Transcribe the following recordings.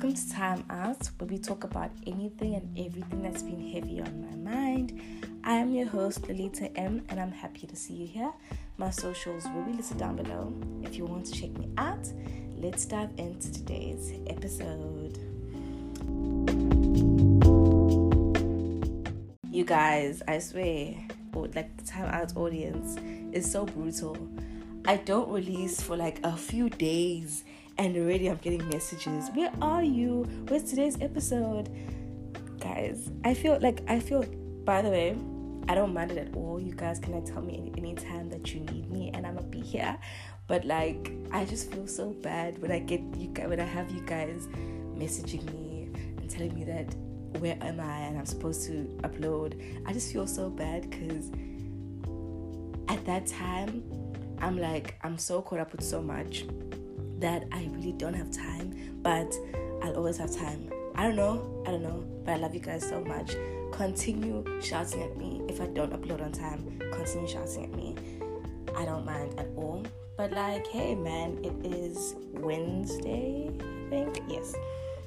Welcome to Time Out, where we talk about anything and everything that's been heavy on my mind. I am your host, Lilita M, and I'm happy to see you here. My socials will be listed down below. If you want to check me out, let's dive into today's episode. You guys, I swear, the Time Out audience is so brutal. I don't release for a few days, and already I'm getting messages. Where are you? Where's today's episode? Guys, I feel, by the way, I don't mind it at all. You guys can tell me any time that you need me and I'm gonna be here. But I just feel so bad when I get you guys, when I have you guys messaging me and telling me that where am I and I'm supposed to upload. I just feel so bad because at that time I'm so caught up with so much that I really don't have time, but I'll always have time. I don't know, but I love you guys so much. Continue shouting at me if I don't upload on time. Continue shouting at me. I don't mind at all. But hey man, it is Wednesday, I think. Yes,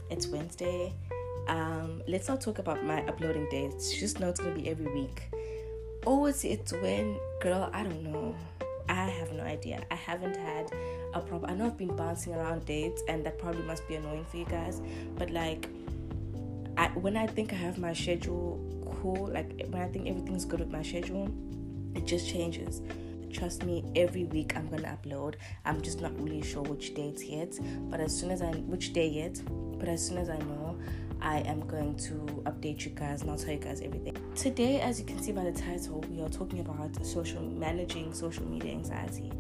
it's Wednesday. Let's not talk about my uploading dates. Just know it's gonna be every week. Oh, it's when, girl, I don't know. I have no idea. I haven't had a problem. I know I've been bouncing around dates, and that probably must be annoying for you guys. But when I think I have my schedule cool, when I think everything's good with my schedule, it just changes. Trust me, every week I'm gonna upload. I'm just not really sure which dates yet, but as soon as I know, I am going to update you guys and I'll tell you guys everything. Today, as you can see by the title, we are talking about managing social media anxiety.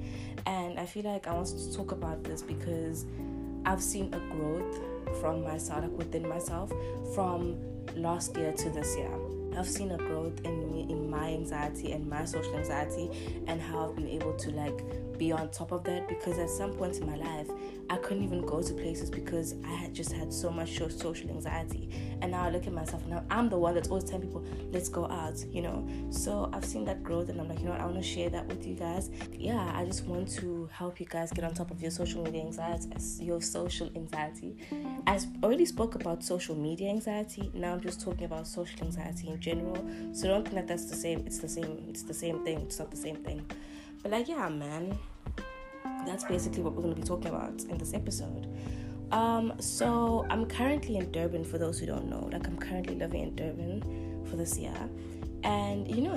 And I feel I want to talk about this because I've seen a growth from myself, within myself, from last year to this year. I've seen a growth in me, in my anxiety and my social anxiety, and how I've been able to be on top of that, because at some point in my life I couldn't even go to places because I had just had so much social anxiety. And now I look at myself and I'm the one that's always telling people, let's go out, you know. So I've seen that growth and I'm you know what, I want to share that with you guys. Yeah, I just want to help you guys get on top of your social media anxiety, I already spoke about social media anxiety. Now I'm just talking about social anxiety in general. So don't think that's the same. It's the same thing. It's not the same thing. But yeah, man, that's basically what we're going to be talking about in this episode. So I'm currently in Durban, for those who don't know. I'm currently living in Durban for this year. And you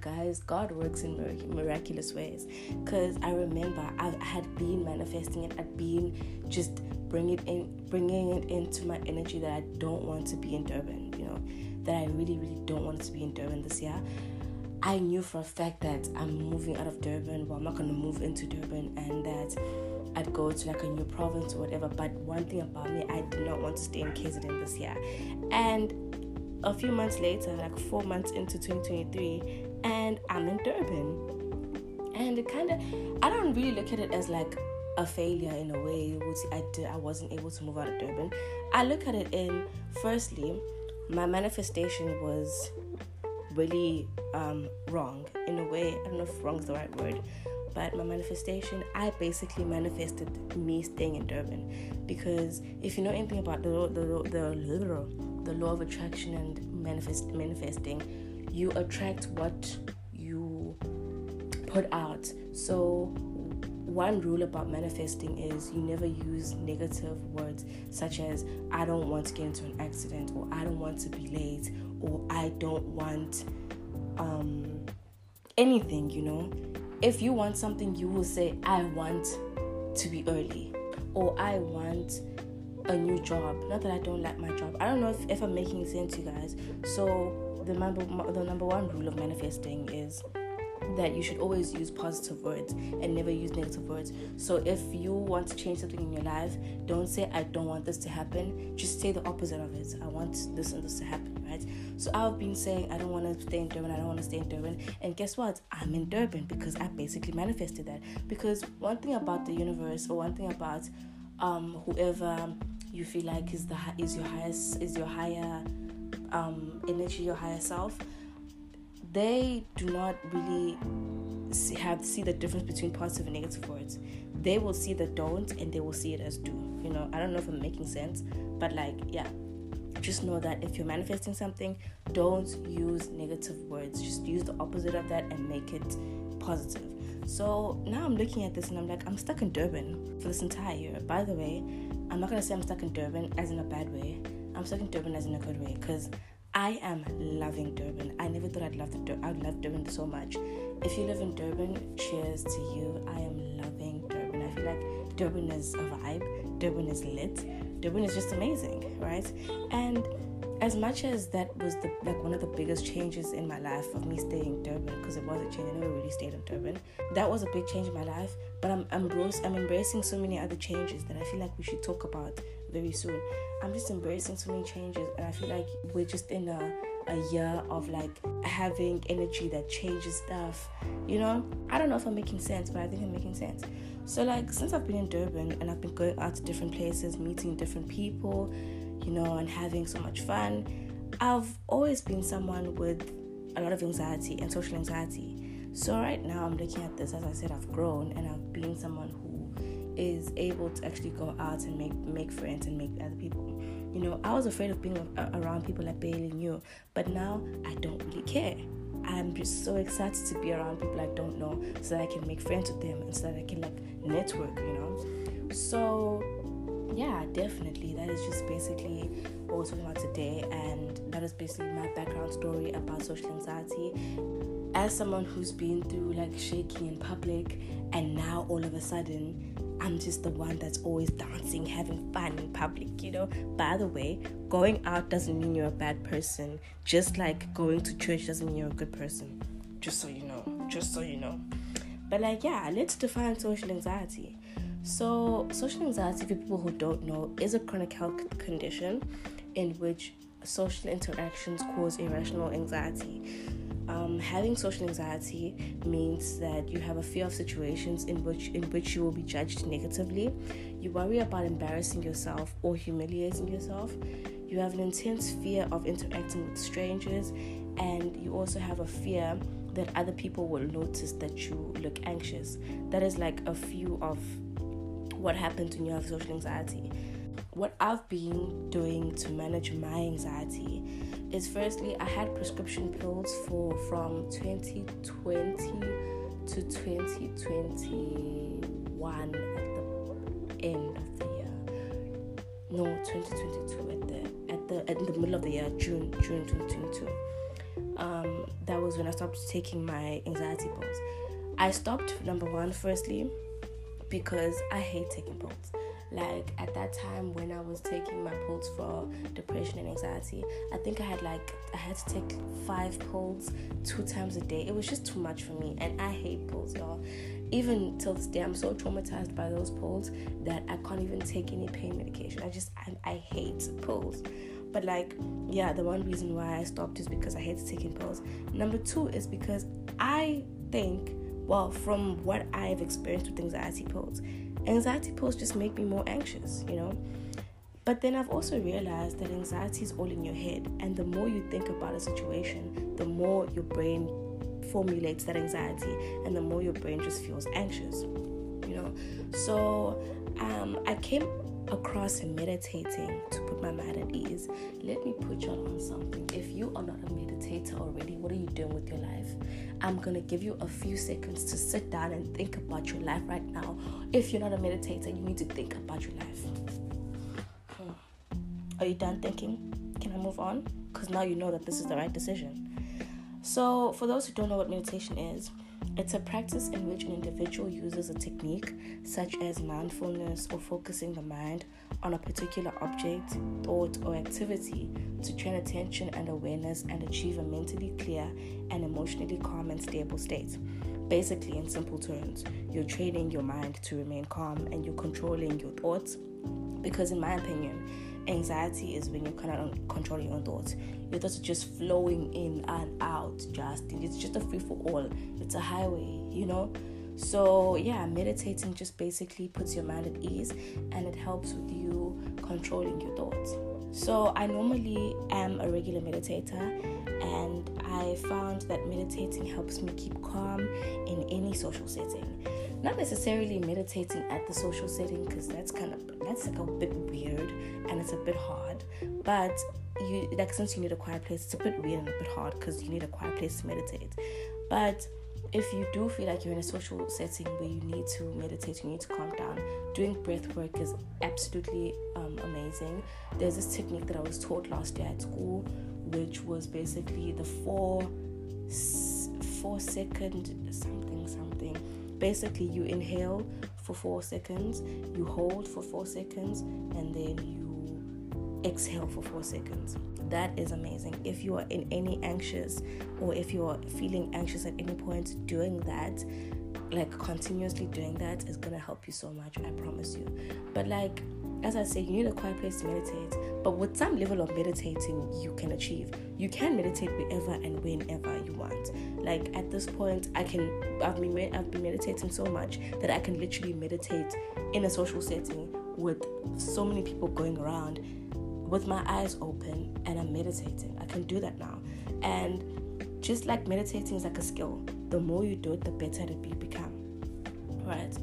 guys, God works in miraculous ways. Because I remember I had been manifesting it. I'd been just bringing it into my energy that I don't want to be in Durban, that I really, really don't want to be in Durban this year. I knew for a fact that I'm moving out of Durban, but I'm not going to move into Durban, and that I'd go to a new province or whatever. But one thing about me, I did not want to stay in KZN this year. And a few months later, 4 months into 2023, and I'm in Durban. And it I don't really look at it as a failure in a way. I wasn't able to move out of Durban. I look at it in, firstly, my manifestation was really wrong in a way. I don't know if wrong is the right word, but my manifestation, I basically manifested me staying in Durban, because if you know anything about the law of attraction and manifesting, you attract what you put out. So one rule about manifesting is you never use negative words such as I don't want to get into an accident, or I don't want to be late, or I don't want anything, If you want something, you will say I want to be early, or I want a new job. Not that I don't like my job. I don't know if I'm making sense, you guys. So the number one rule of manifesting is that you should always use positive words and never use negative words. So if you want to change something in your life, don't say I don't want this to happen. Just say the opposite of it. I want this and this to happen, right? So I've been saying I don't want to stay in Durban, and guess what? I'm in Durban because I basically manifested that. Because one thing about the universe, or one thing about whoever you feel is your higher energy, your higher self, they do not really see the difference between positive and negative words. They will see the don't and they will see it as do. You know, I don't know if I'm making sense, but just know that if you're manifesting something, don't use negative words. Just use the opposite of that and make it positive. So now I'm looking at this and I'm like, I'm stuck in Durban for this entire year. By the way, I'm not going to say I'm stuck in Durban as in a bad way. I'm stuck in Durban as in a good way, because I am loving Durban. I never thought I'd love Durban so much. If you live in Durban, cheers to you. I am loving Durban. I feel like Durban is a vibe. Durban is lit. Durban is just amazing, right? And as much as that was one of the biggest changes in my life of me staying in Durban, because it was a change, I never really stayed in Durban. That was a big change in my life, but I'm embracing so many other changes that I feel like we should talk about very soon. I'm just embracing so many changes, and I feel like we're just in a year of having energy that changes stuff, you know? I don't know if I'm making sense, but I think I'm making sense. So since I've been in Durban and I've been going out to different places, meeting different people, you know, and having so much fun, I've always been someone with a lot of anxiety and social anxiety. So right now I'm looking at this, as I said, I've grown and I've been someone who is able to actually go out and make friends and make other people. You know, I was afraid of being around people I barely knew, but now I don't really care. I'm just so excited to be around people I don't know so that I can make friends with them and so that I can network, you know. So yeah, definitely. That is just basically what we're talking about today, and that is basically my background story about social anxiety. As someone who's been through shaking in public, and now all of a sudden I'm just the one that's always dancing, having fun in public, you know. By the way, going out doesn't mean you're a bad person, just like going to church doesn't mean you're a good person, just so you know. But let's define social anxiety. So social anxiety, for people who don't know, is a chronic health condition in which social interactions cause irrational anxiety. Having social anxiety means that you have a fear of situations in which you will be judged negatively. You worry about embarrassing yourself or humiliating yourself. You have an intense fear of interacting with strangers, and you also have a fear that other people will notice that you look anxious. That is a few of what happens when you have social anxiety. What I've been doing to manage my anxiety is, firstly, I had prescription pills from 2020 to 2021 at the end of the year. No, 2022 at the middle of the year, June 2022. That was when I stopped taking my anxiety pills. I stopped, number one, firstly, because I hate taking pills. At that time when I was taking my pills for depression and anxiety, I think I had to take 5 pills 2 times a day. It was just too much for me, and I hate pills, y'all. Even till this day, I'm so traumatized by those pills that I can't even take any pain medication. I hate pills. But the one reason why I stopped is because I hated taking pills. Number 2 is because I think, well, from what I've experienced with anxiety pills just make me more anxious, you know. But then I've also realized that anxiety is all in your head, and the more you think about a situation, the more your brain formulates that anxiety, and the more your brain just feels anxious, you know. So I came across meditating to put my mind at ease. Let me put you on something. If you are not a meditator already, what are you doing with your life? I'm gonna give you a few seconds to sit down and think about your life right now. If you're not a meditator, you need to think about your life. Are you done thinking? Can I move on? Because now you know that this is the right decision. So for those who don't know what meditation is, it's a practice in which an individual uses a technique such as mindfulness or focusing the mind on a particular object, thought, or activity to train attention and awareness and achieve a mentally clear and emotionally calm and stable state. Basically, in simple terms, you're training your mind to remain calm and you're controlling your thoughts, because in my opinion, anxiety is when you cannot control your own thoughts. Your thoughts are just flowing in and out. It's just a free for all. It's a highway, you know. So yeah, meditating just basically puts your mind at ease, and it helps with you controlling your thoughts. So I normally am a regular meditator, and I found that meditating helps me keep calm in any social setting. Not necessarily meditating at the social setting, because that's like a bit weird and it's a bit hard. But you, like, since you need a quiet place, it's a bit weird and a bit hard because you need a quiet place to meditate. But if you do feel like you're in a social setting where you need to meditate, you need to calm down, doing breath work is absolutely amazing. There's this technique that I was taught last year at school, which was basically the four second something. Basically, you inhale for 4 seconds, you hold for 4 seconds, and then you exhale for 4 seconds. That is amazing. If you are in any anxious, or if you are feeling anxious at any point, doing that, like continuously doing that, is going to help you so much, I promise you. But like, as I say, you need a quiet place to meditate. But with some level of meditating, you can achieve. You can meditate wherever and whenever you want. Like at this point, I've been meditating so much that I can literally meditate in a social setting with so many people going around with my eyes open, and I'm meditating. I can do that now. And just like meditating is like a skill. The more you do it, the better it will become, right?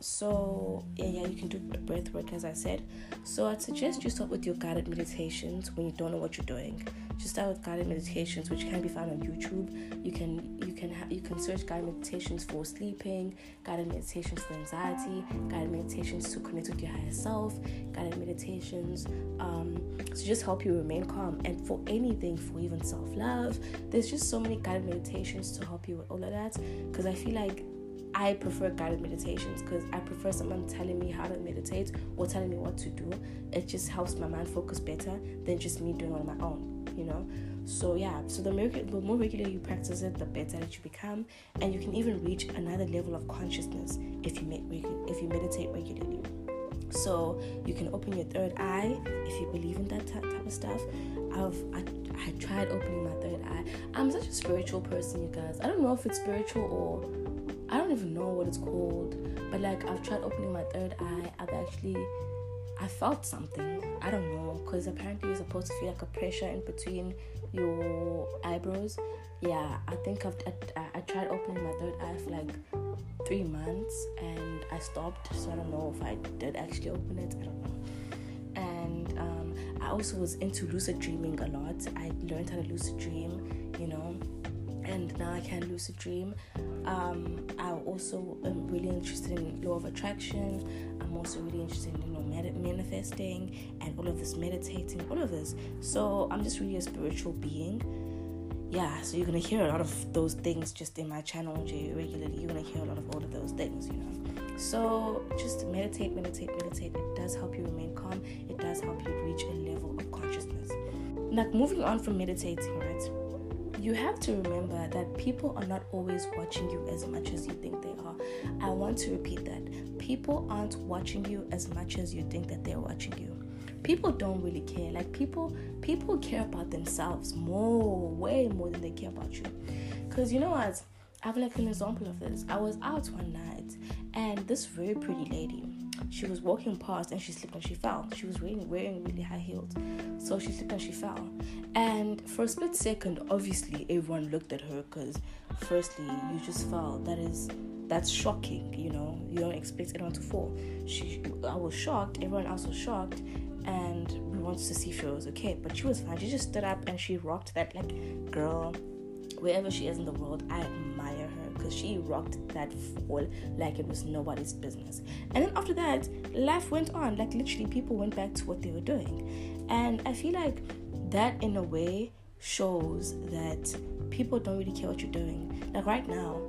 So you can do breath work, as I said. So I'd suggest you start with your guided meditations when you don't know what you're doing. Just start with guided meditations, which can be found on YouTube. You can search guided meditations for sleeping, guided meditations for anxiety, guided meditations to connect with your higher self, guided meditations to just help you remain calm, and for anything, for even self-love. There's just so many guided meditations to help you with all of that, because I feel like I prefer guided meditations, because I prefer someone telling me how to meditate or telling me what to do. It just helps my mind focus better than just me doing it on my own, you know. So yeah, so the more regular you practice it, the better that you become, and you can even reach another level of consciousness if you meditate regularly. So you can open your third eye if you believe in that type of stuff. I tried opening my third eye. I'm such a spiritual person, you guys. I don't know if it's spiritual or I don't even know what it's called, but like, I've tried opening my third eye. I felt something, I don't know, because apparently you're supposed to feel like a pressure in between your eyebrows. Yeah, I think I tried opening my third eye for like 3 months, and I stopped, so I don't know if I did actually open it, I don't know. And I also was into lucid dreaming a lot. I learned how to lucid dream, you know, and now I can lucid dream. I also am really interested in law of attraction. I'm also really interested in, you know, manifesting and all of this, meditating, all of this. So I'm just really a spiritual being. Yeah, so you're gonna hear a lot of those things just in my channel regularly. You're gonna hear a lot of all of those things, you know. So just meditate. It does help you remain calm. It does help you reach a level of consciousness. Like, moving on from meditating, right? You have to remember that people are not always watching you as much as you think they are. I want to repeat that. People aren't watching you as much as you think that they're watching you. People don't really care. Like, people care about themselves way more than they care about you. Because you know what? I have like an example of this. I was out one night, and this very pretty lady, she was walking past and she slipped and she fell. She was wearing really high heels, so she slipped and she fell. And for a split second, obviously everyone looked at her, because firstly, you just fell. That's shocking, you know. You don't expect anyone to fall. I was shocked. Everyone else was shocked, and we wanted to see if she was okay, but she was fine. She just stood up and she rocked that, like, girl. Wherever she is in the world, I admire her, because she rocked that fall like it was nobody's business. And then after that, life went on. Like, literally, people went back to what they were doing. And I feel like that, in a way, shows that people don't really care what you're doing. Like, right now,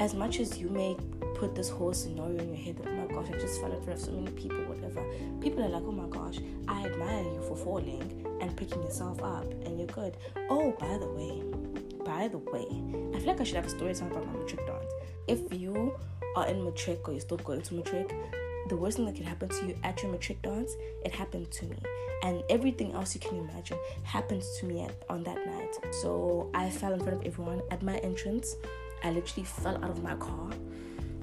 as much as you may put this whole scenario in your head that, oh my gosh, I just fell in front of so many people, whatever, people are like, oh my gosh, I admire you for falling and picking yourself up, and you're good. Oh, by the way, I feel like I should have a story time about my matric dance. If you are in matric, or you're still going to matric, the worst thing that can happen to you at your matric dance, it happened to me. And everything else you can imagine happened to me on that night. So I fell in front of everyone at my entrance. I literally fell out of my car.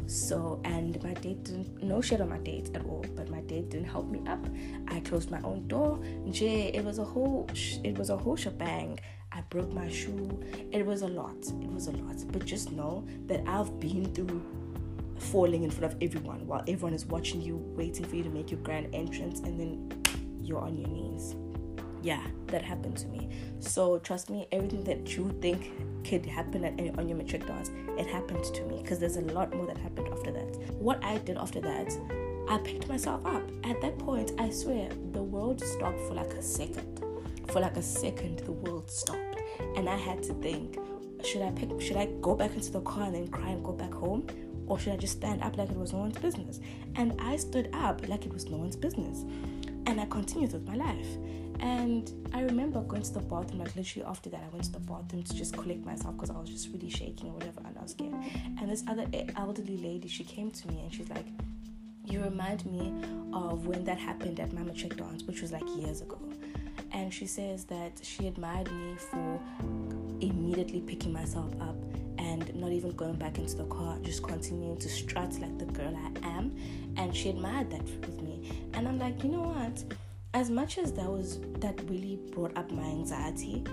So, and my date didn't, no shit on my date at all, but my date didn't help me up. I closed my own door. It was a whole shebang. I broke my shoe. It was a lot. But just know that I've been through falling in front of everyone while everyone is watching you, waiting for you to make your grand entrance, and then you're on your knees. Yeah, that happened to me. So trust me, everything that you think could happen on your matric dance, it happened to me, because there's a lot more that happened after that. What I did after that, I picked myself up. At that point, I swear, the world stopped for like a second. For like a second, the world stopped, and I had to think, should I go back into the car and then cry and go back home, or should I just stand up like it was no one's business? And I stood up like it was no one's business, and I continued with my life. And I remember going to the bathroom, like literally after that I went to the bathroom to just collect myself, because I was just really shaking or whatever, and I was scared. And this other elderly lady, she came to me and she's like, you remind me of when that happened at my matric dance, which was like years ago. And she says that she admired me for immediately picking myself up and not even going back into the car, just continuing to strut like the girl I am. And she admired that with me. And I'm like, you know what? As much as that really brought up my anxiety,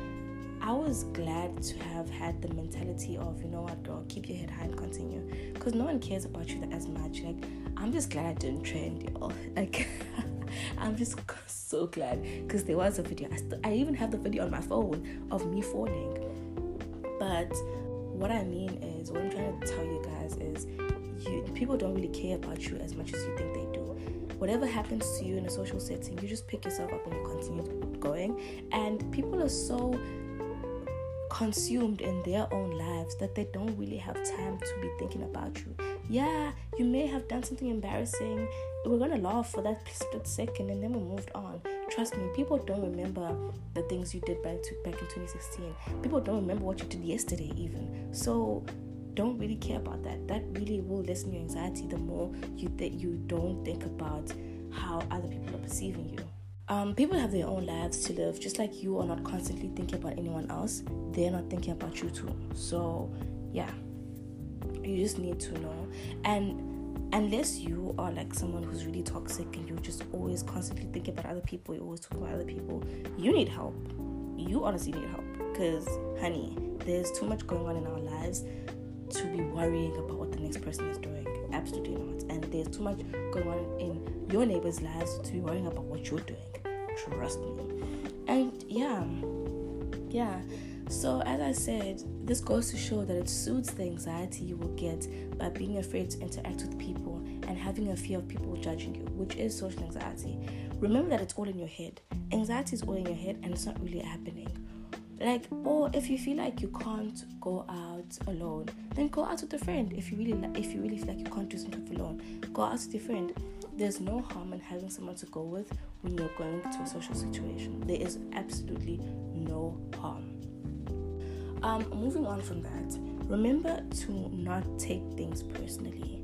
I was glad to have had the mentality of, you know what, girl, keep your head high and continue, because no one cares about you as much. Like, I'm just glad I didn't trend, y'all. Like, I'm just so glad, because there was a video. I even have the video on my phone of me falling. But what I mean is, what I'm trying to tell you guys is, people don't really care about you as much as you think they do. Whatever happens to you in a social setting, you just pick yourself up and you continue going. And people are so consumed in their own lives that they don't really have time to be thinking about you. Yeah, you may have done something embarrassing. We're going to laugh for that split second and then we moved on. Trust me, people don't remember the things you did back in 2016. People don't remember what you did yesterday even. So don't really care about that. That really will lessen your anxiety the more you don't think about how other people are perceiving you. People have their own lives to live. Just like you are not constantly thinking about anyone else, they're not thinking about you too. So yeah, you just need to know. And unless you are like someone who's really toxic and you just always constantly think about other people, you always talk about other people, you need help. You honestly need help, because honey, there's too much going on in our lives to be worrying about what the next person is doing. Absolutely not. And there's too much going on in your neighbors' lives to be worrying about what you're doing. Trust me. And yeah. So as I said, this goes to show that it soothes the anxiety you will get by being afraid to interact with people and having a fear of people judging you, which is social anxiety. Remember that it's all in your head. Anxiety is all in your head, and it's not really happening. Like, or if you feel like you can't go out alone, then go out with a friend. If you really feel like you can't do something alone, go out with your friend. There's no harm in having someone to go with when you're going to a social situation. There is absolutely no harm. Moving on from that, remember to not take things personally.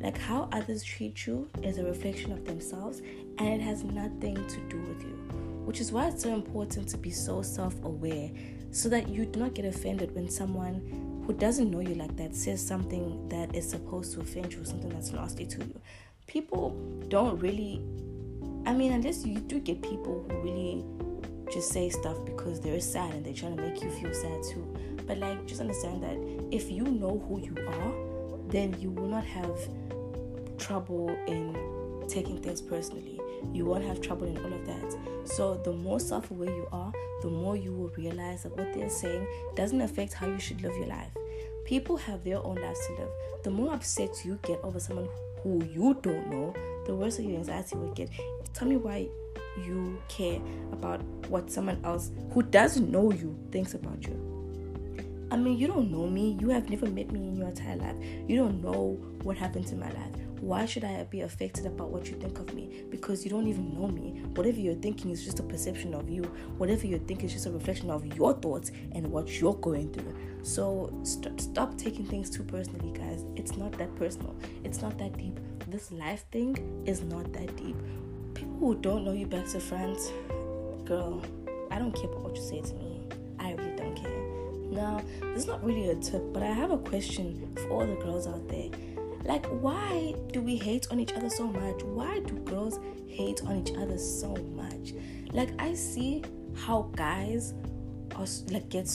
Like, how others treat you is a reflection of themselves, and it has nothing to do with you, which is why it's so important to be so self-aware, so that you do not get offended when someone who doesn't know you like that says something that is supposed to offend you or something that's nasty to you. People don't really, unless you do get people who really just say stuff because they're sad and they're trying to make you feel sad too. But like, just understand that if you know who you are, then you will not have trouble in taking things personally. You won't have trouble in all of that. So the more self-aware you are, the more you will realize that what they're saying doesn't affect how you should live your life. People have their own lives to live. The more upset you get over someone who you don't know, the worse your anxiety will get. Tell me why you care about what someone else who doesn't know you thinks about you. You don't know me. You have never met me in your entire life. You don't know what happened in my life. Why should I be affected about what you think of me? Because you don't even know me. Whatever you're thinking is just a perception of you. Whatever you're thinking is just a reflection of your thoughts and what you're going through. So stop taking things too personally, guys. It's not that personal. It's not that deep. This life thing is not that deep. People who don't know you back to front, girl, I don't care about what you say to me. I really don't care. Now, this is not really a tip, but I have a question for all the girls out there. Like, why do we hate on each other so much? Why do girls hate on each other so much? Like, I see how guys are, like, get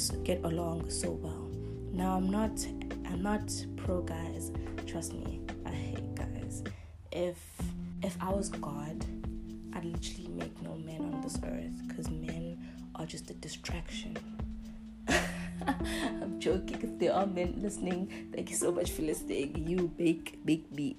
along so well. Now, I'm not pro guys. Trust me, I hate guys. If I was God, I'd literally make no men on this earth, because men are just a distraction. I'm joking. If there are men listening, thank you so much for listening. You big me.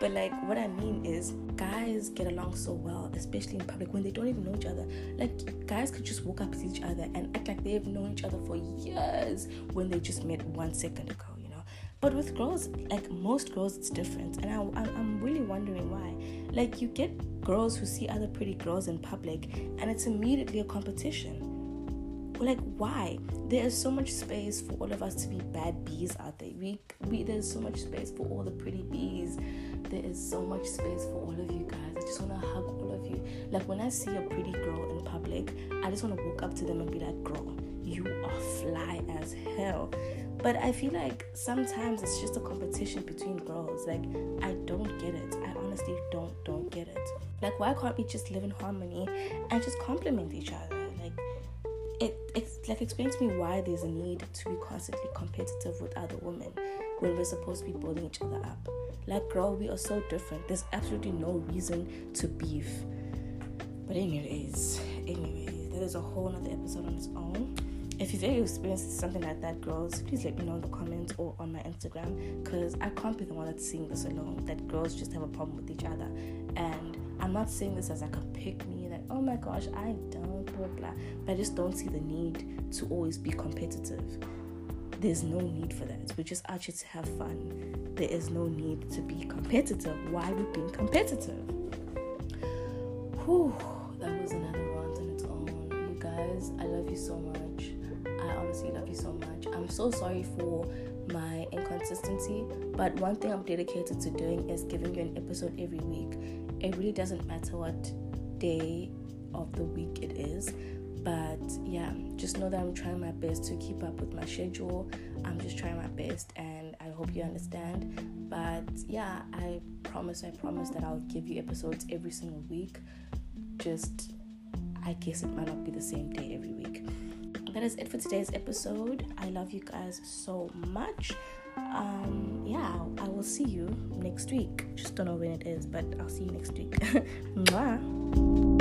But like, what I mean is, guys get along so well, especially in public, when they don't even know each other. Like, guys could just walk up to each other and act like they've known each other for years when they just met 1 second ago, you know. But with girls, like most girls, it's different, and I'm really wondering why. Like, you get girls who see other pretty girls in public, and it's immediately a competition. Like, why? There is so much space for all of us to be bad bees out there. There's so much space for all the pretty bees. There is so much space for all of you guys. I just want to hug all of you. Like, when I see a pretty girl in public, I just want to walk up to them and be like, girl, you are fly as hell. But I feel like sometimes it's just a competition between girls. Like, I don't get it. I honestly don't get it. Like, why can't we just live in harmony and just compliment each other? It's like, explain to me why there's a need to be constantly competitive with other women when we're supposed to be building each other up. Like, girl, we are so different. There's absolutely no reason to beef. But anyways, that is a whole other episode on its own. If you've ever experienced something like that, girls, please let me know in the comments or on my Instagram, because I can't be the one that's seeing this alone, that girls just have a problem with each other. And I'm not saying this as like a pick me, like, oh my gosh, I don't, blah, blah. But I just don't see the need to always be competitive. There's no need for that. We're just out here to have fun. There is no need to be competitive. Why are we being competitive? Whew, that was another round on its own. You guys, I love you so much. I honestly love you so much. I'm so sorry for my inconsistency, but one thing I'm dedicated to doing is giving you an episode every week. It really doesn't matter what day of the week it is, but yeah, just know that I'm trying my best to keep up with my schedule. I'm just trying my best, and I hope you understand. But yeah, I promise that I'll give you episodes every single week. Just, I guess it might not be the same day every week. That is it for today's episode. I love you guys so much. Yeah, I will see you next week. Just don't know when it is, but I'll see you next week. Mwah.